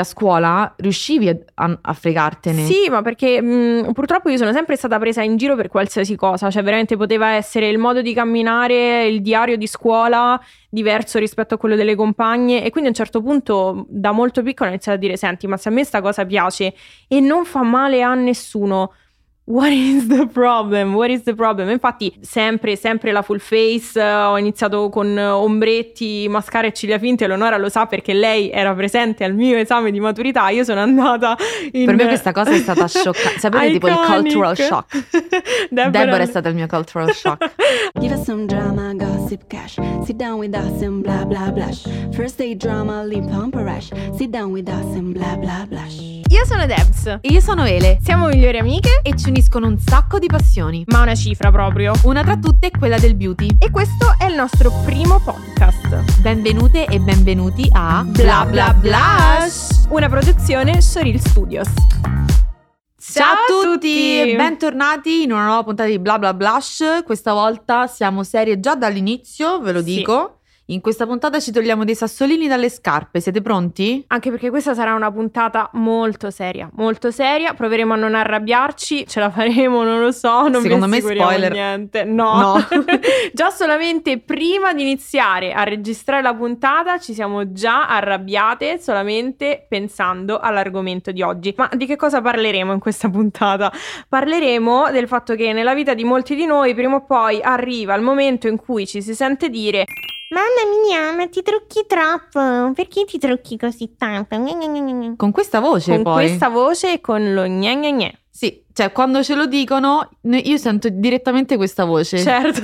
a scuola riuscivi a fregartene. Sì, ma perché purtroppo io sono sempre stata presa in giro per qualsiasi cosa, cioè veramente poteva essere il modo di camminare, il diario di scuola diverso rispetto a quello delle compagne, e quindi a un certo punto da molto piccola ho iniziato a dire: senti, ma se a me sta cosa piace e non fa male a nessuno, what is the problem? What is the problem? Infatti sempre la full face, ho iniziato con ombretti, mascara e ciglia finte. Eleonora lo sa perché lei era presente al mio esame di maturità. Io sono andata in... Per me questa cosa è stata scioccante. Sapete, tipo il cultural shock. Debora è stata il mio cultural shock. Give us some drama, gossip, cash. Sit down with us and bla bla blush. First day drama, lip pump or rush. Sit down with us and bla bla blush. Io sono Debs e io sono Ele. Siamo migliori amiche e ci uniscono un sacco di passioni, ma una cifra proprio. Una tra tutte è quella del beauty. E questo è il nostro primo podcast. Benvenute e benvenuti a Bla Bla Blush, una produzione Sheryl Studios. Ciao a tutti e bentornati in una nuova puntata di Bla Bla Blush. Questa volta siamo serie già dall'inizio, ve lo dico. In questa puntata ci togliamo dei sassolini dalle scarpe, siete pronti? Anche perché questa sarà una puntata molto seria, molto seria. Proveremo a non arrabbiarci, ce la faremo, non lo so, non vi assicuriamo spoiler. Niente. No. Già solamente prima di iniziare a registrare la puntata ci siamo già arrabbiate solamente pensando all'argomento di oggi. Ma di che cosa parleremo in questa puntata? Parleremo del fatto che nella vita di molti di noi prima o poi arriva il momento in cui ci si sente dire: mamma mia, ma ti trucchi troppo, perché ti trucchi così tanto? Con questa voce con poi. Con questa voce e con lo gna gna gna. Sì, cioè quando ce lo dicono io sento direttamente questa voce. Certo.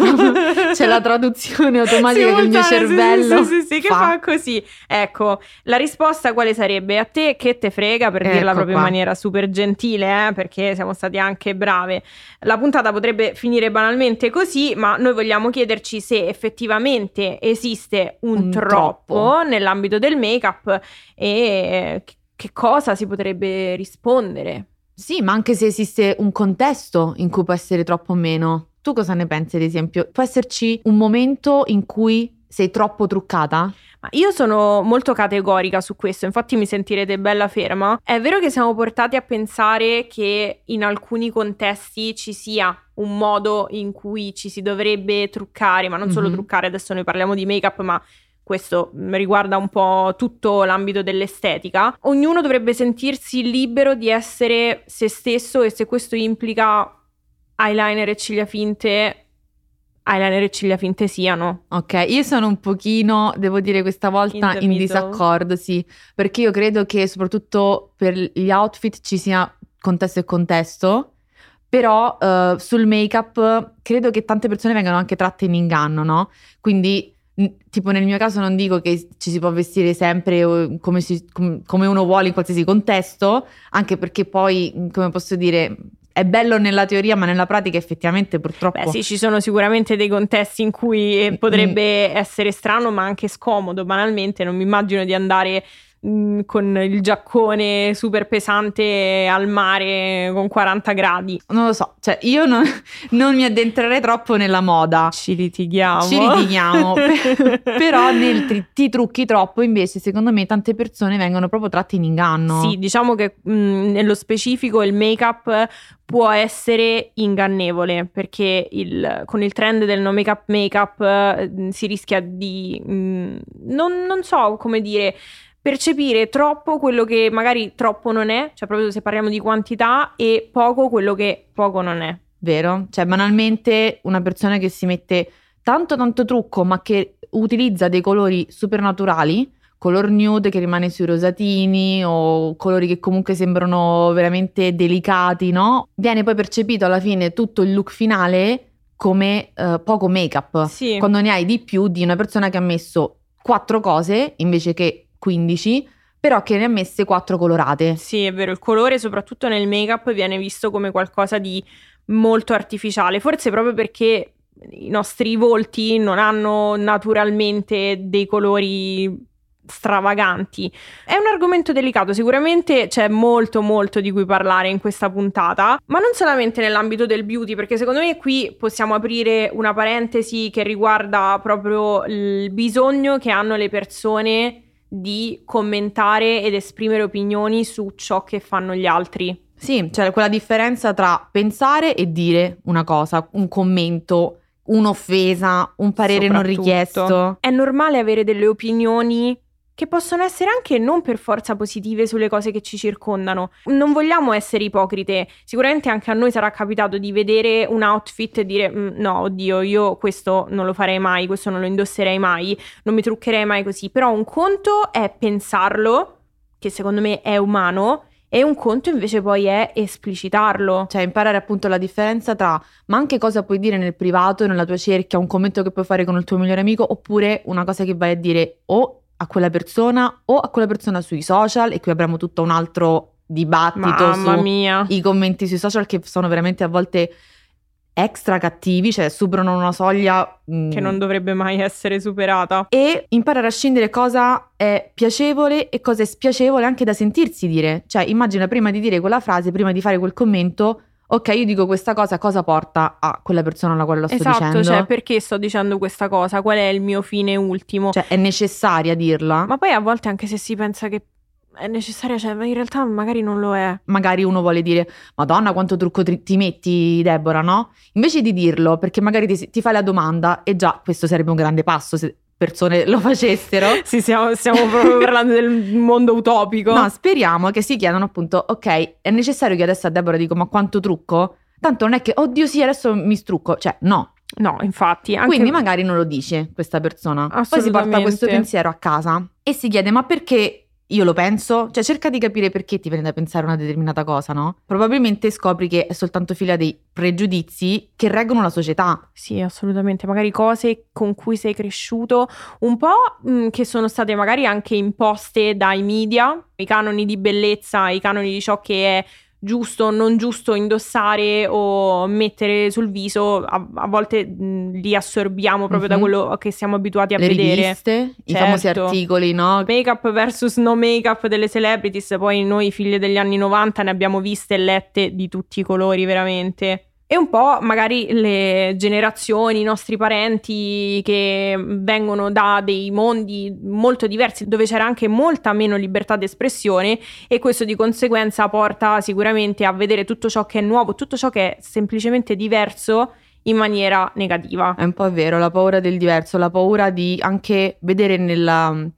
C'è la traduzione automatica che il mio cervello sì, che fa così. Ecco, la risposta quale sarebbe? A te che te frega, per dirla proprio in maniera super gentile, perché siamo stati anche brave. La puntata potrebbe finire banalmente così, ma noi vogliamo chiederci se effettivamente esiste un troppo nell'ambito del make-up e che cosa si potrebbe rispondere. Sì, ma anche se esiste un contesto in cui può essere troppo o meno. Tu cosa ne pensi, ad esempio? Può esserci un momento in cui sei troppo truccata? Io sono molto categorica su questo, infatti mi sentirete bella ferma. È vero che siamo portati a pensare che in alcuni contesti ci sia un modo in cui ci si dovrebbe truccare, ma non solo truccare, adesso noi parliamo di make-up, ma... questo riguarda un po' tutto l'ambito dell'estetica. Ognuno dovrebbe sentirsi libero di essere se stesso, e se questo implica eyeliner e ciglia finte, eyeliner e ciglia finte siano. Ok, io sono un pochino, devo dire questa volta, in disaccordo, sì. Perché io credo che soprattutto per gli outfit ci sia contesto e contesto. Però sul make-up credo che tante persone vengano anche tratte in inganno, no? Quindi... tipo nel mio caso non dico che ci si può vestire sempre come uno vuole in qualsiasi contesto, anche perché poi, come posso dire, è bello nella teoria ma nella pratica effettivamente purtroppo... Beh sì, ci sono sicuramente dei contesti in cui potrebbe essere strano ma anche scomodo, banalmente. Non mi immagino di andare con il giaccone super pesante al mare con 40 gradi. Non lo so, cioè io non mi addentrerei troppo nella moda. Ci litighiamo. Però nel ti trucchi troppo invece secondo me tante persone vengono proprio tratte in inganno. Sì, diciamo che nello specifico il make-up può essere ingannevole, perché con il trend del no make-up si rischia di non so come dire, percepire troppo quello che magari troppo non è, cioè proprio se parliamo di quantità, e poco quello che poco non è. Vero? Cioè banalmente una persona che si mette tanto trucco ma che utilizza dei colori super naturali, color nude che rimane sui rosatini o colori che comunque sembrano veramente delicati, no? Viene poi percepito alla fine tutto il look finale come poco make-up. Sì. Quando ne hai di più di una persona che ha messo 4 cose invece che 15, però che ne ha messe 4 colorate. Sì, è vero, il colore soprattutto nel make-up viene visto come qualcosa di molto artificiale, forse proprio perché i nostri volti non hanno naturalmente dei colori stravaganti. È un argomento delicato, sicuramente c'è molto di cui parlare in questa puntata, ma non solamente nell'ambito del beauty, perché secondo me qui possiamo aprire una parentesi che riguarda proprio il bisogno che hanno le persone di commentare ed esprimere opinioni su ciò che fanno gli altri. Sì, cioè quella differenza tra pensare e dire una cosa, un commento, un'offesa, un parere non richiesto. È normale avere delle opinioni che possono essere anche non per forza positive sulle cose che ci circondano. Non vogliamo essere ipocrite. Sicuramente anche a noi sarà capitato di vedere un outfit e dire no, oddio, io questo non lo farei mai, questo non lo indosserei mai, non mi truccherei mai così. Però un conto è pensarlo, che secondo me è umano, e un conto invece poi è esplicitarlo. Cioè imparare appunto la differenza tra, ma anche cosa puoi dire nel privato, nella tua cerchia, un commento che puoi fare con il tuo migliore amico, oppure una cosa che vai a dire a quella persona o a quella persona sui social, e qui avremo tutto un altro dibattito sui commenti sui social, che sono veramente a volte extra cattivi, cioè superano una soglia che non dovrebbe mai essere superata. E imparare a scindere cosa è piacevole e cosa è spiacevole anche da sentirsi dire. Cioè immagina, prima di dire quella frase, prima di fare quel commento, ok, io dico questa cosa, cosa porta a quella persona alla quale lo sto dicendo? Esatto, cioè perché sto dicendo questa cosa? Qual è il mio fine ultimo? Cioè è necessaria dirla? Ma poi a volte anche se si pensa che è necessaria, cioè in realtà magari non lo è. Magari uno vuole dire, Madonna quanto trucco ti metti Debora, no? Invece di dirlo, perché magari ti fai la domanda, e già questo sarebbe un grande passo se persone lo facessero. Sì, stiamo proprio parlando del mondo utopico. No, speriamo che si chiedano appunto, ok, è necessario che adesso a Debora dico, ma quanto trucco? Tanto non è che, oddio sì, adesso mi strucco. Cioè, no, infatti. Anche... Quindi magari non lo dice questa persona. Poi si porta questo pensiero a casa e si chiede, ma perché... Io lo penso, cioè cerca di capire perché ti viene da pensare una determinata cosa, no? Probabilmente scopri che è soltanto figlia dei pregiudizi che reggono la società. Sì, assolutamente, magari cose con cui sei cresciuto un po', che sono state magari anche imposte dai media, i canoni di bellezza, i canoni di ciò che è giusto o non giusto indossare o mettere sul viso, a volte li assorbiamo proprio da quello che siamo abituati a vedere. Le riviste, certo. I famosi articoli, no? Make up versus no make up delle celebrities, poi noi figlie degli anni 90 ne abbiamo viste e lette di tutti i colori veramente. E un po' magari le generazioni, i nostri parenti che vengono da dei mondi molto diversi dove c'era anche molta meno libertà d'espressione, e questo di conseguenza porta sicuramente a vedere tutto ciò che è nuovo, tutto ciò che è semplicemente diverso in maniera negativa. È un po' vero, la paura del diverso, la paura di anche vedere nel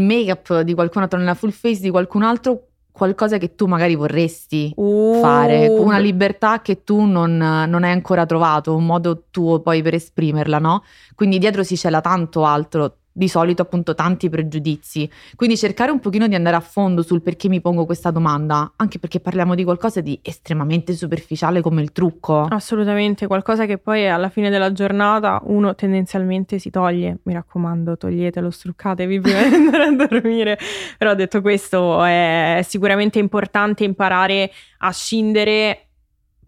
make-up di qualcun altro, nella full face di qualcun altro, qualcosa che tu magari vorresti fare, una libertà che tu non hai ancora trovato, un modo tuo poi per esprimerla, no? Quindi dietro si cela tanto altro, di solito appunto tanti pregiudizi. Quindi cercare un pochino di andare a fondo sul perché mi pongo questa domanda, anche perché parliamo di qualcosa di estremamente superficiale come il trucco. Assolutamente, qualcosa che poi alla fine della giornata uno tendenzialmente si toglie. Mi raccomando, toglietelo, struccatevi prima di andare a dormire. Però detto questo, è sicuramente importante imparare a scindere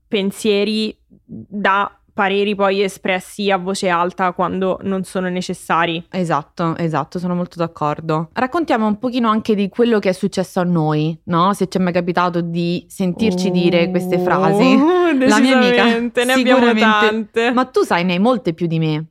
pensieri da pareri poi espressi a voce alta quando non sono necessari. Esatto, sono molto d'accordo. Raccontiamo un pochino anche di quello che è successo a noi, no? Se ci è mai capitato di sentirci dire queste frasi. La mia amica, ne abbiamo tante. Ma tu sai, ne hai molte più di me.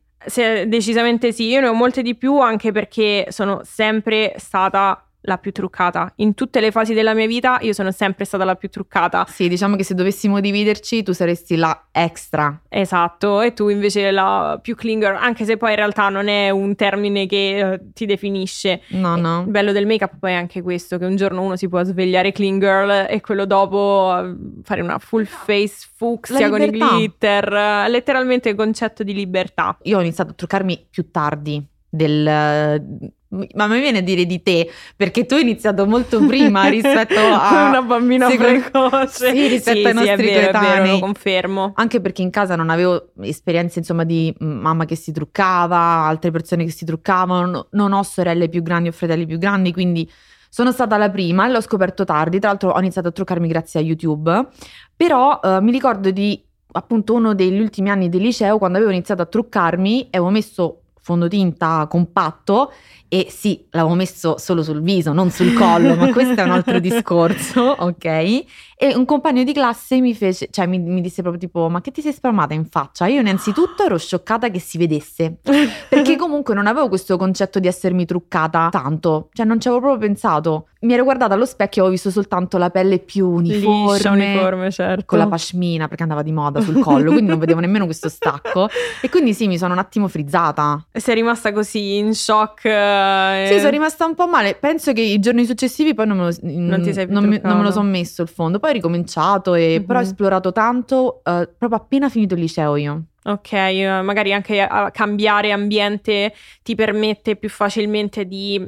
Decisamente sì, io ne ho molte di più, anche perché sono sempre stata la più truccata. In tutte le fasi della mia vita io sono sempre stata la più truccata. Sì, diciamo che se dovessimo dividerci tu saresti la extra. Esatto, e tu invece la più clean girl, anche se poi in realtà non è un termine che ti definisce. No. Il bello del make-up poi è anche questo, che un giorno uno si può svegliare clean girl e quello dopo fare una full face fucsia con i glitter. Letteralmente il concetto di libertà. Io ho iniziato a truccarmi più tardi ma mi viene a dire di te, perché tu hai iniziato molto prima rispetto a una bambina precoce. Sì, rispetto ai nostri coetanei. È vero, lo confermo. Anche perché in casa non avevo esperienze, insomma, di mamma che si truccava, altre persone che si truccavano, non ho sorelle più grandi o fratelli più grandi, quindi sono stata la prima e l'ho scoperto tardi. Tra l'altro ho iniziato a truccarmi grazie a YouTube, però mi ricordo di appunto uno degli ultimi anni del liceo, quando avevo iniziato a truccarmi, avevo messo fondotinta compatto e sì, l'avevo messo solo sul viso, non sul collo, ma questo è un altro discorso, ok? E un compagno di classe mi fece, cioè mi disse proprio tipo, ma che ti sei spalmata in faccia? Io innanzitutto ero scioccata che si vedesse, perché comunque non avevo questo concetto di essermi truccata tanto, cioè non ci avevo proprio pensato. Mi ero guardata allo specchio e avevo visto soltanto la pelle più uniforme, liscia, uniforme, certo, con la pashmina, perché andava di moda sul collo, quindi non vedevo nemmeno questo stacco, e quindi sì, mi sono un attimo frizzata. E sei rimasta così in shock? Sì, sono rimasta un po' male, penso che i giorni successivi poi non me lo sono messo il fondo, poi ho ricominciato, e però ho esplorato tanto, proprio appena finito il liceo io. Ok, magari anche cambiare ambiente ti permette più facilmente di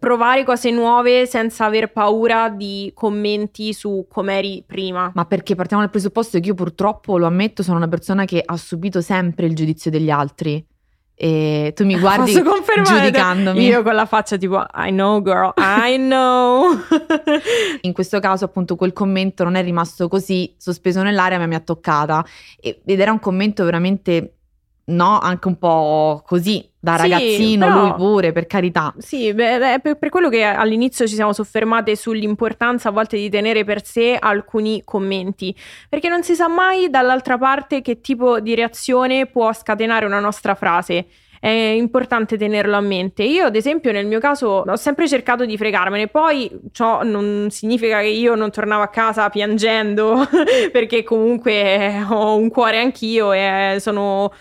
provare cose nuove senza aver paura di commenti su com'eri prima. Ma perché partiamo dal presupposto che io purtroppo, lo ammetto, sono una persona che ha subito sempre il giudizio degli altri. E tu mi guardi giudicandomi, io con la faccia tipo I know girl, I know. In questo caso appunto quel commento non è rimasto così sospeso nell'aria, ma mi ha toccata, ed era un commento veramente, no, anche un po' così da ragazzino, però, lui pure, per carità. Sì, per quello che all'inizio ci siamo soffermate sull'importanza a volte di tenere per sé alcuni commenti, perché non si sa mai dall'altra parte che tipo di reazione può scatenare una nostra frase. È importante tenerlo a mente. Io ad esempio nel mio caso ho sempre cercato di fregarmene, poi ciò non significa che io non tornavo a casa piangendo perché comunque ho un cuore anch'io e sono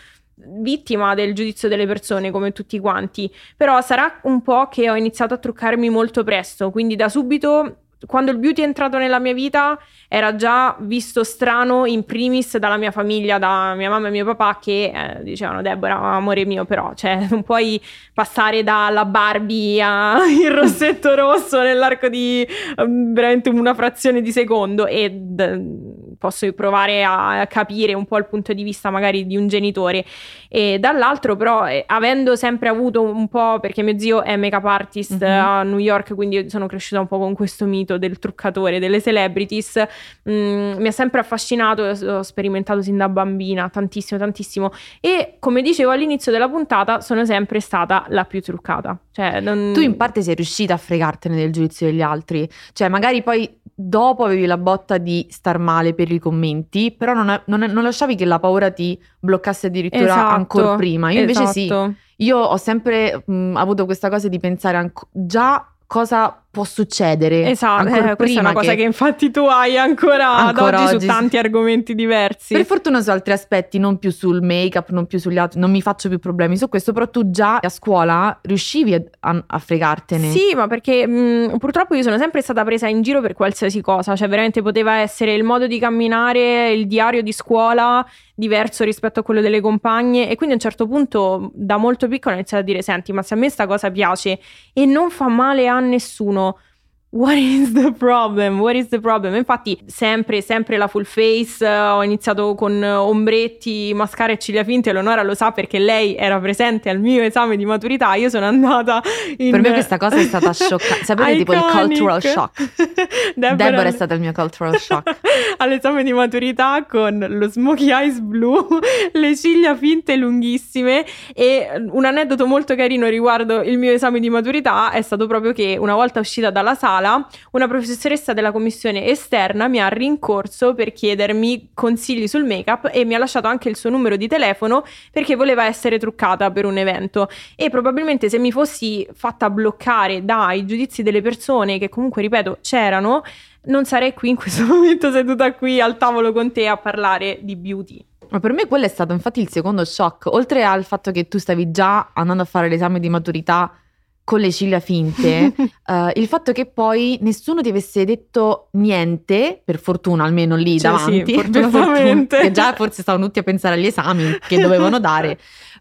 vittima del giudizio delle persone come tutti quanti, però sarà un po' che ho iniziato a truccarmi molto presto, quindi da subito, quando il beauty è entrato nella mia vita, era già visto strano in primis dalla mia famiglia, da mia mamma e mio papà, che dicevano Debora, amore mio, però cioè non puoi passare dalla Barbie al rossetto rosso nell'arco di veramente una frazione di secondo, e posso provare a capire un po' il punto di vista magari di un genitore. E dall'altro però, avendo sempre avuto un po', perché mio zio è make-up artist a New York, quindi sono cresciuta un po' con questo mito del truccatore, delle celebrities, mi ha sempre affascinato, ho sperimentato sin da bambina tantissimo, e come dicevo all'inizio della puntata sono sempre stata la più truccata. Cioè, tu in parte sei riuscita a fregartene del giudizio degli altri, cioè magari poi dopo avevi la botta di star male per i commenti, però non lasciavi che la paura ti bloccasse addirittura, esatto, ancora prima. Io invece sì, io ho sempre avuto questa cosa di pensare già cosa può succedere, esatto, questa è una cosa che infatti tu hai ancora ad oggi su tanti argomenti diversi. Per fortuna su altri aspetti, non più sul make up, non più sugli altri, non mi faccio più problemi su questo, però tu già a scuola riuscivi a fregartene. Sì, ma perché purtroppo io sono sempre stata presa in giro per qualsiasi cosa, cioè veramente poteva essere il modo di camminare, il diario di scuola diverso rispetto a quello delle compagne, e quindi a un certo punto da molto piccola ho iniziato a dire, senti, ma se a me sta cosa piace e non fa male a nessuno, what is the problem? Infatti sempre la full face, ho iniziato con ombretti, mascara e ciglia finte. Eleonora lo sa perché lei era presente al mio esame di maturità, io sono andata in... Per me questa cosa è stata scioccante, sapete, tipo il cultural shock. Debora è stata il mio cultural shock all'esame di maturità con lo smokey eyes blu, le ciglia finte lunghissime. E un aneddoto molto carino riguardo il mio esame di maturità è stato proprio che, una volta uscita dalla sala, una professoressa della commissione esterna mi ha rincorso per chiedermi consigli sul make-up, e mi ha lasciato anche il suo numero di telefono perché voleva essere truccata per un evento. E probabilmente se mi fossi fatta bloccare dai giudizi delle persone, che comunque, ripeto, c'erano, non sarei qui in questo momento seduta qui al tavolo con te a parlare di beauty. Ma per me quello è stato infatti il secondo shock, oltre al fatto che tu stavi già andando a fare l'esame di maturità con le ciglia finte, il fatto che poi nessuno ti avesse detto niente, per fortuna almeno lì, cioè, davanti, sì, fortuna, che già forse stavano tutti a pensare agli esami che dovevano dare,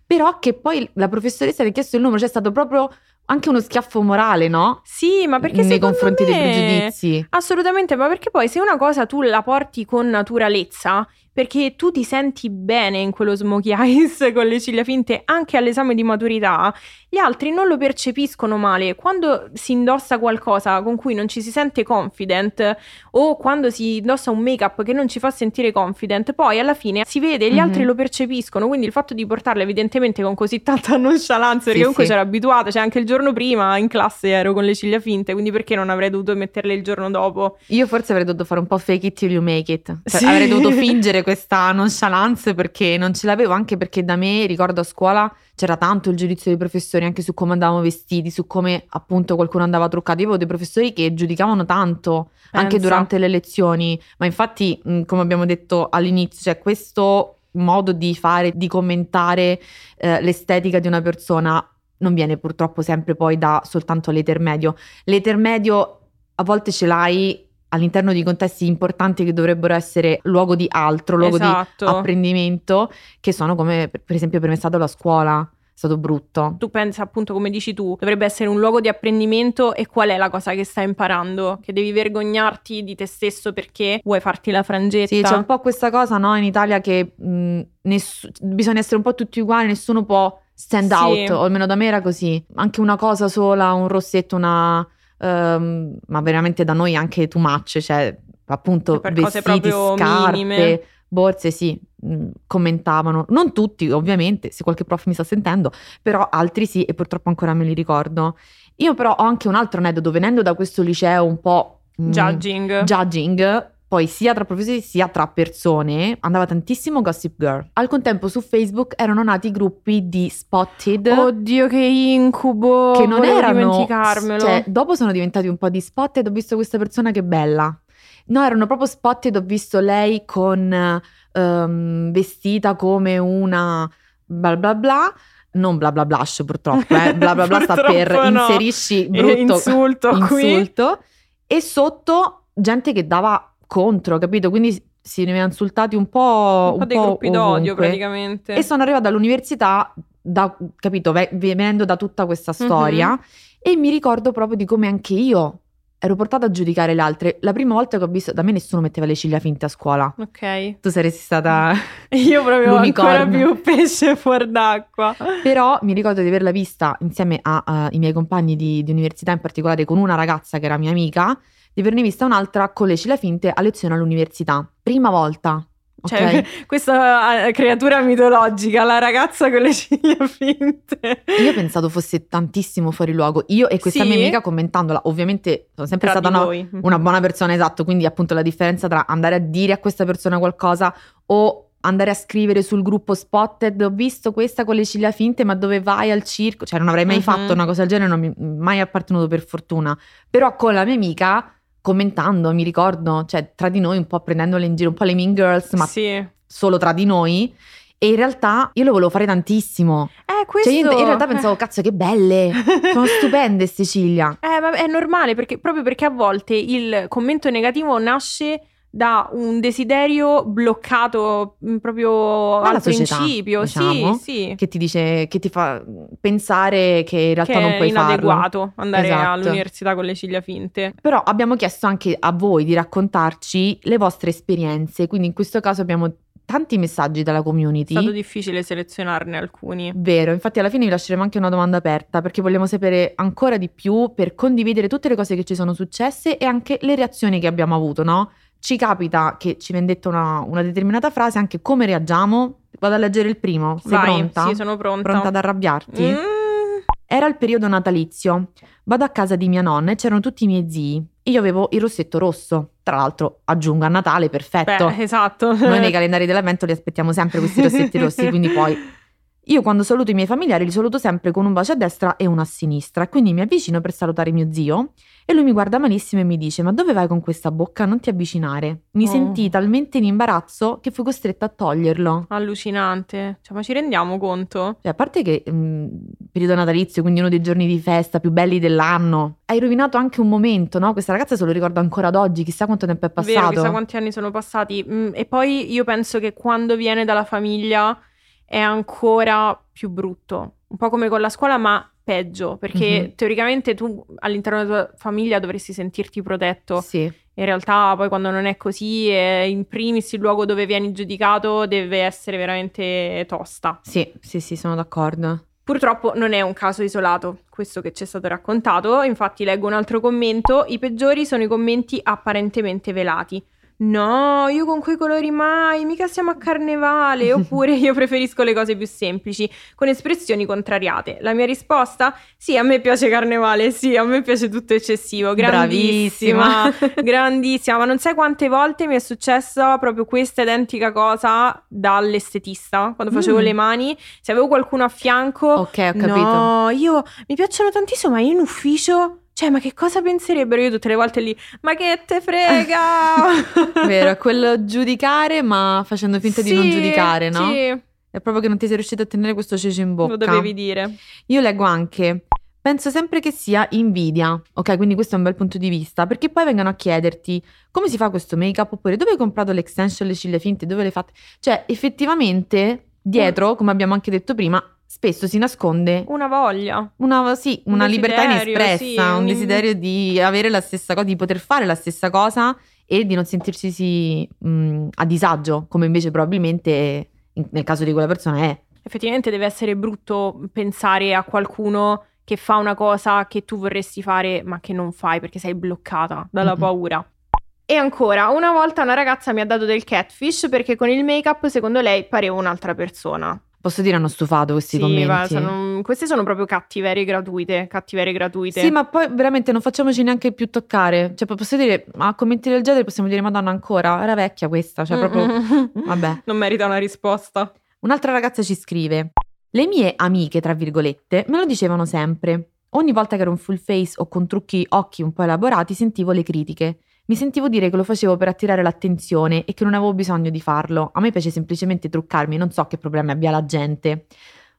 però che poi la professoressa ti ha chiesto il numero, cioè è stato proprio anche uno schiaffo morale, no? Sì, ma perché nei confronti dei pregiudizi. Assolutamente, ma perché poi se una cosa tu la porti con naturalezza, perché tu ti senti bene in quello smokey eyes con le ciglia finte anche all'esame di maturità, gli altri non lo percepiscono male. Quando si indossa qualcosa con cui non ci si sente confident, o quando si indossa un make-up che non ci fa sentire confident, poi alla fine si vede, gli altri lo percepiscono. Quindi il fatto di portarla evidentemente con così tanta nonchalance, perché comunque c'era abituata, cioè anche il giorno prima in classe ero con le ciglia finte, quindi perché non avrei dovuto metterle il giorno dopo? Io forse avrei dovuto fare un po' fake it till you make it, cioè, sì, avrei dovuto fingere questa nonchalance perché non ce l'avevo, anche perché da me, ricordo a scuola, c'era tanto il giudizio dei professori anche su come andavamo vestiti, su come appunto qualcuno andava truccato. Io avevo dei professori che giudicavano tanto, anche durante le lezioni, ma infatti come abbiamo detto all'inizio, cioè questo modo di fare, di commentare l'estetica di una persona non viene purtroppo sempre poi da soltanto l'etermedio. L'etermedio a volte ce l'hai all'interno di contesti importanti che dovrebbero essere luogo di altro, luogo di apprendimento, che sono come per esempio per me è stata la scuola. È stato brutto. Tu pensa, appunto, come dici tu, dovrebbe essere un luogo di apprendimento, e qual è la cosa che stai imparando? Che devi vergognarti di te stesso perché vuoi farti la frangetta. Sì, c'è un po' questa cosa, no, in Italia che bisogna essere un po' tutti uguali, nessuno può stand out, o almeno da me era così. Anche una cosa sola, un rossetto, una ma veramente da noi anche too much, cioè appunto per vestiti, cose proprio scarpe, minime, borse, sì, commentavano. Non tutti, ovviamente, se qualche prof mi sta sentendo, però altri sì, e purtroppo ancora me li ricordo. Io però ho anche un altro aneddoto, venendo da questo liceo un po' judging, poi sia tra professori sia tra persone, andava tantissimo Gossip Girl. Al contempo su Facebook erano nati gruppi di Spotted. Oddio, che incubo! Che non erano, dimenticarmelo. Cioè, dopo sono diventati un po' di Spotted, ho visto questa persona che bella. No, erano proprio Spotted, ho visto lei con vestita come una bla bla bla, non Bla Bla Blush purtroppo, Bla Bla Bla sta per inserisci brutto insulto qui. E sotto gente che dava contro, capito? Quindi si ne è insultati un po' dei gruppi ovunque, d'odio praticamente. E sono arrivata all'università, capito, venendo da tutta questa storia, e mi ricordo proprio di come anche io ero portata a giudicare le altre. La prima volta che ho visto, da me nessuno metteva le ciglia finte a scuola. Ok. Tu saresti stata io proprio ancora più pesce fuor d'acqua. Però mi ricordo di averla vista insieme ai miei compagni di università, in particolare con una ragazza che era mia amica, di averne vista un'altra con le ciglia finte a lezione all'università. Prima volta. Cioè, questa creatura mitologica, la ragazza con le ciglia finte. Io ho pensato fosse tantissimo fuori luogo. Io e questa mia amica commentandola, ovviamente sono sempre stata una buona persona, esatto, quindi appunto la differenza tra andare a dire a questa persona qualcosa o andare a scrivere sul gruppo Spotted, ho visto questa con le ciglia finte, ma dove vai al circo? Cioè non avrei mai fatto una cosa del genere, non mi è mai appartenuto per fortuna. Però con la mia amica, commentando, mi ricordo, cioè tra di noi un po' prendendole in giro, un po' le Mean Girls, ma solo tra di noi. E in realtà io lo volevo fare tantissimo. Questo... Cioè io in realtà pensavo, cazzo, che belle, sono stupende ste ciglia. Ma è normale, perché proprio perché a volte il commento negativo nasce da un desiderio bloccato proprio dalla al società, principio, diciamo, che ti dice, che ti fa pensare che in realtà che non puoi farlo. È inadeguato andare all'università con le ciglia finte. Però abbiamo chiesto anche a voi di raccontarci le vostre esperienze, quindi in questo caso abbiamo tanti messaggi dalla community. È stato difficile selezionarne alcuni. Vero, infatti alla fine vi lasceremo anche una domanda aperta, perché vogliamo sapere ancora di più, per condividere tutte le cose che ci sono successe e anche le reazioni che abbiamo avuto, no? Ci capita che ci viene detta una determinata frase, anche come reagiamo. Vado a leggere il primo. Sei pronta? Sì, sono pronta. Pronta ad arrabbiarti? Era il periodo natalizio. Vado a casa di mia nonna e c'erano tutti i miei zii. Io avevo il rossetto rosso. Tra l'altro, aggiungo, a Natale, perfetto. Beh, esatto. Noi nei calendari dell'avvento li aspettiamo sempre questi rossetti rossi, quindi poi... Io quando saluto i miei familiari li saluto sempre con un bacio a destra e uno a sinistra, quindi mi avvicino per salutare mio zio e lui mi guarda malissimo e mi dice: ma dove vai con questa bocca? Non ti avvicinare. Mi sentii talmente in imbarazzo che fui costretta a toglierlo. Allucinante, cioè, ma ci rendiamo conto? Cioè, a parte che periodo natalizio, quindi uno dei giorni di festa più belli dell'anno, hai rovinato anche un momento, no? Questa ragazza se lo ricorda ancora ad oggi, chissà quanto tempo è passato. Vero, chissà quanti anni sono passati. E poi io penso che quando viene dalla famiglia è ancora più brutto, un po' come con la scuola, ma peggio, perché teoricamente tu all'interno della tua famiglia dovresti sentirti protetto in realtà poi quando non è così, in primis il luogo dove vieni giudicato deve essere veramente tosta. Sì, sì, sì, sono d'accordo. Purtroppo non è un caso isolato, questo che ci è stato raccontato. Infatti leggo un altro commento: i peggiori sono i commenti apparentemente velati. No, io con quei colori mai, mica siamo a carnevale. Oppure io preferisco le cose più semplici, con espressioni contrariate. La mia risposta? Sì, a me piace carnevale, sì, a me piace tutto eccessivo. Grandissima, bravissima, grandissima. Ma non sai quante volte mi è successa proprio questa identica cosa dall'estetista, quando facevo le mani, se avevo qualcuno a fianco. Ok, ho capito. No, io mi piacciono tantissimo, ma io in ufficio, cioè, ma che cosa penserebbero? Io tutte le volte lì, ma che te frega? Vero, quello giudicare ma facendo finta di non giudicare, no? Sì. È proprio che non ti sei riuscita a tenere questo cece in bocca. Lo dovevi dire. Io leggo anche: penso sempre che sia invidia. Ok, quindi questo è un bel punto di vista, perché poi vengono a chiederti come si fa questo make-up, oppure dove hai comprato l'extension, le ciglia finte, dove le fate. Cioè, effettivamente, dietro, come abbiamo anche detto prima, spesso si nasconde una voglia, una libertà inespressa, un desiderio di avere la stessa cosa, di poter fare la stessa cosa e di non sentirsi a disagio, come invece probabilmente nel caso di quella persona è. Effettivamente deve essere brutto pensare a qualcuno che fa una cosa che tu vorresti fare ma che non fai perché sei bloccata dalla paura. E ancora, una volta una ragazza mi ha dato del catfish perché con il make-up secondo lei parevo un'altra persona. Posso dire, hanno stufato questi commenti. Queste sono proprio cattiverie gratuite. Sì, ma poi veramente non facciamoci neanche più toccare. Cioè, posso dire, a commenti del genere possiamo dire, Madonna, ancora? Era vecchia questa, cioè proprio, vabbè. Non merita una risposta. Un'altra ragazza ci scrive: le mie amiche, tra virgolette, me lo dicevano sempre. Ogni volta che ero in full face o con trucchi occhi un po' elaborati, sentivo le critiche. Mi sentivo dire che lo facevo per attirare l'attenzione e che non avevo bisogno di farlo. A me piace semplicemente truccarmi, non so che problemi abbia la gente.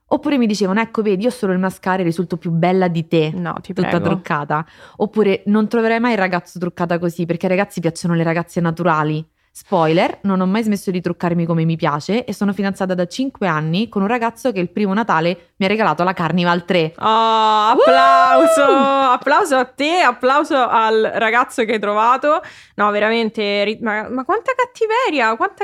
Oppure mi dicevano: ecco, vedi, io solo il mascara e risulto più bella di te. No, ti prego. Tutta truccata. Oppure: non troverai mai il ragazzo truccata così, perché ai ragazzi piacciono le ragazze naturali. Spoiler, non ho mai smesso di truccarmi come mi piace e sono fidanzata da 5 anni con un ragazzo che il primo Natale mi ha regalato la Carnival 3. Oh, applauso! Applauso a te, applauso al ragazzo che hai trovato. No, veramente, ma quanta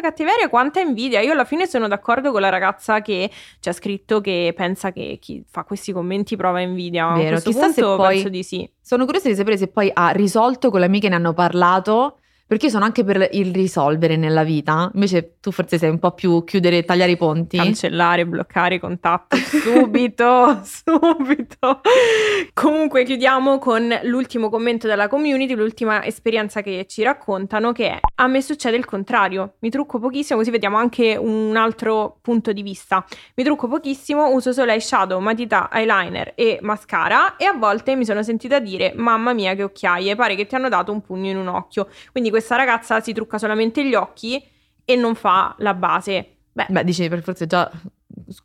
cattiveria, quanta invidia. Io alla fine sono d'accordo con la ragazza che ci ha scritto, che pensa che chi fa questi commenti prova invidia. Vero, a questo chissà punto se poi, penso di sì. Sono curiosa di sapere se poi ha risolto con le amiche, ne hanno parlato. Perché sono anche per il risolvere nella vita, invece tu forse sei un po' più chiudere, tagliare i ponti. Cancellare, bloccare i contatti, subito. Comunque chiudiamo con l'ultimo commento della community, l'ultima esperienza che ci raccontano, che è: a me succede il contrario, mi trucco pochissimo, così vediamo anche un altro punto di vista. Mi trucco pochissimo, uso solo eyeshadow, matita, eyeliner e mascara, e a volte mi sono sentita dire: mamma mia che occhiaie, pare che ti hanno dato un pugno in un occhio. Quindi questa ragazza si trucca solamente gli occhi e non fa la base. Beh, dicevi, per forza già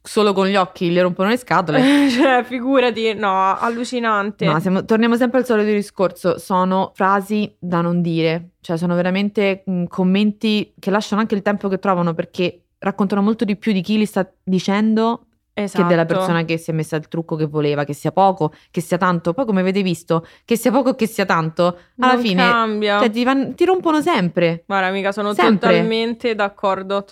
solo con gli occhi le rompono le scatole. Cioè, figurati, no, allucinante. No, torniamo sempre al solito discorso, sono frasi da non dire, cioè sono veramente commenti che lasciano anche il tempo che trovano, perché raccontano molto di più di chi li sta dicendo. Esatto. Che della persona che si è messa il trucco che voleva, che sia poco, che sia tanto. Poi, come avete visto, che sia poco o che sia tanto, alla non fine cambia. Cioè, ti rompono sempre. Guarda, amica, sono sempre totalmente d'accordo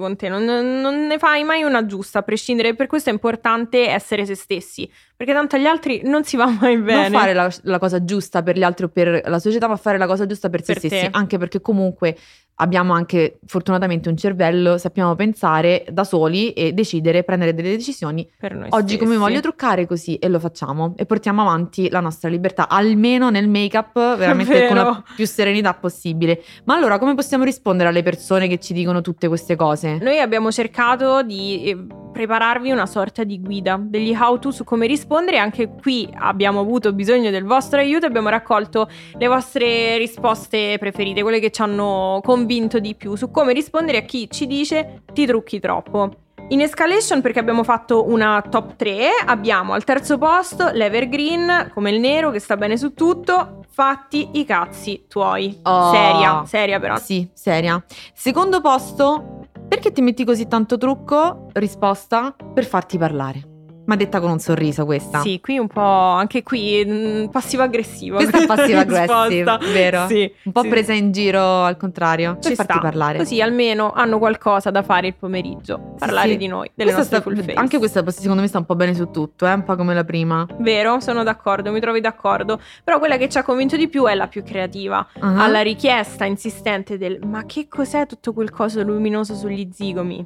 con te. Non ne fai mai una giusta, a prescindere. Per questo è importante essere se stessi, perché tanto agli altri non si va mai bene. Non fare la cosa giusta per gli altri o per la società, ma fare la cosa giusta per se stessi. Anche perché comunque abbiamo anche fortunatamente un cervello, sappiamo pensare da soli e decidere, prendere delle decisioni. Per noi oggi stessi. Come voglio truccare così, e lo facciamo. E portiamo avanti la nostra libertà, almeno nel make-up, veramente con la più serenità possibile. Ma allora come possiamo rispondere alle persone che ci dicono tutte queste cose? Noi abbiamo cercato di prepararvi una sorta di guida, degli how to su come rispondere. Anche qui abbiamo avuto bisogno del vostro aiuto, abbiamo raccolto le vostre risposte preferite, quelle che ci hanno convinto di più su come rispondere a chi ci dice ti trucchi troppo. In escalation, perché abbiamo fatto una top 3, abbiamo al terzo posto l'Evergreen, come il nero che sta bene su tutto: fatti i cazzi tuoi. Oh, seria però. Sì, seria. Secondo posto: perché ti metti così tanto trucco? Risposta: per farti parlare. Ma detta con un sorriso questa. Sì, qui un po', anche qui passivo-aggressiva. Questa è passivo-aggressiva, vero? Sì, un po' sì, presa in giro al contrario. Ci per farti sta parlare. Così almeno hanno qualcosa da fare il pomeriggio. Parlare sì, di noi, delle questa nostre full face. Anche questa secondo me sta un po' bene su tutto, un po' come la prima. Vero, sono d'accordo, mi trovi d'accordo. Però quella che ci ha convinto di più è la più creativa. Uh-huh. Alla richiesta insistente del ma che cos'è tutto quel coso luminoso sugli zigomi?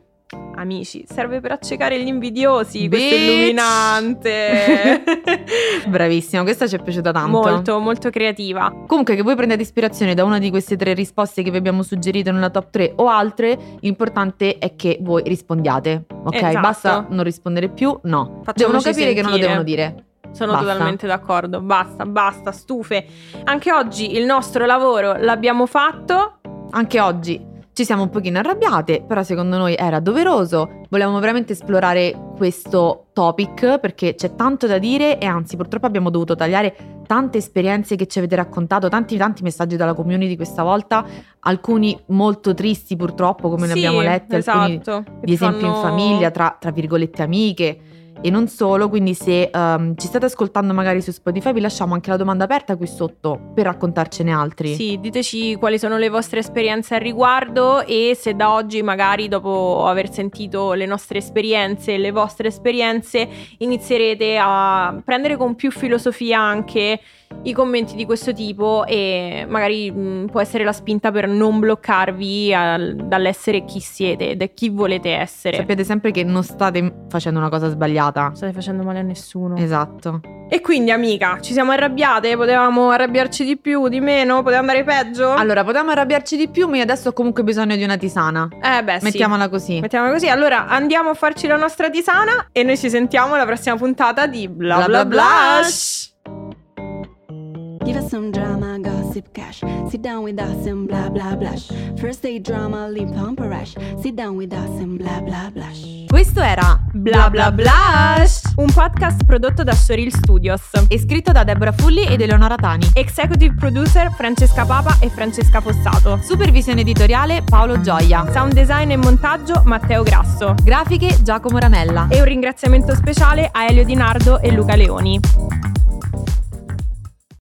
Amici, serve per accecare gli invidiosi. Bitch. Questo illuminante. Bravissimo, questa ci è piaciuta tanto. Molto, molto creativa. Comunque, che voi prendete ispirazione da una di queste tre risposte che vi abbiamo suggerito nella top 3 o altre, l'importante è che voi rispondiate. Ok, esatto. Basta non rispondere più, no. Facciamoci devono capire sentire, che non lo devono dire. Sono basta, totalmente d'accordo. Basta, basta, stufe. Anche oggi il nostro lavoro l'abbiamo fatto. Anche oggi ci siamo un pochino arrabbiate, però secondo noi era doveroso. Volevamo veramente esplorare questo topic perché c'è tanto da dire e anzi purtroppo abbiamo dovuto tagliare tante esperienze che ci avete raccontato, tanti messaggi dalla community questa volta, alcuni molto tristi purtroppo come sì, ne abbiamo letti, esatto, alcuni di esempi fanno in famiglia, tra virgolette amiche e non solo, quindi se ci state ascoltando magari su Spotify vi lasciamo anche la domanda aperta qui sotto per raccontarcene altri. Sì, diteci quali sono le vostre esperienze al riguardo e se da oggi magari dopo aver sentito le nostre esperienze, le vostre esperienze, inizierete a prendere con più filosofia anche i commenti di questo tipo e magari può essere la spinta per non bloccarvi dall'essere chi siete ed è chi volete essere. Sappiate sempre che non state facendo una cosa sbagliata. Non state facendo male a nessuno. Esatto. E quindi amica, ci siamo arrabbiate? Potevamo arrabbiarci di più, di meno? Poteva andare peggio? Allora, potevamo arrabbiarci di più, ma io adesso ho comunque bisogno di una tisana. Beh, mettiamola sì, così. Mettiamola così. Allora, andiamo a farci la nostra tisana e noi ci sentiamo alla prossima puntata di Bla Bla Blush. Give us some drama, gossip, cash. Sit down with us and blah, blah, blush. First day drama, lip pump or rush. Sit down with us and blah, blah, blush. Questo era Bla Bla Blush, un podcast prodotto da Sheryl Studios e scritto da Debora Fulli ed Eleonora Tani. Executive producer Francesca Papa e Francesca Fossato. Supervisione editoriale Paolo Gioia. Sound design e montaggio Matteo Grasso. Grafiche Giacomo Ramella. E un ringraziamento speciale a Elio Di Nardo e Luca Leoni.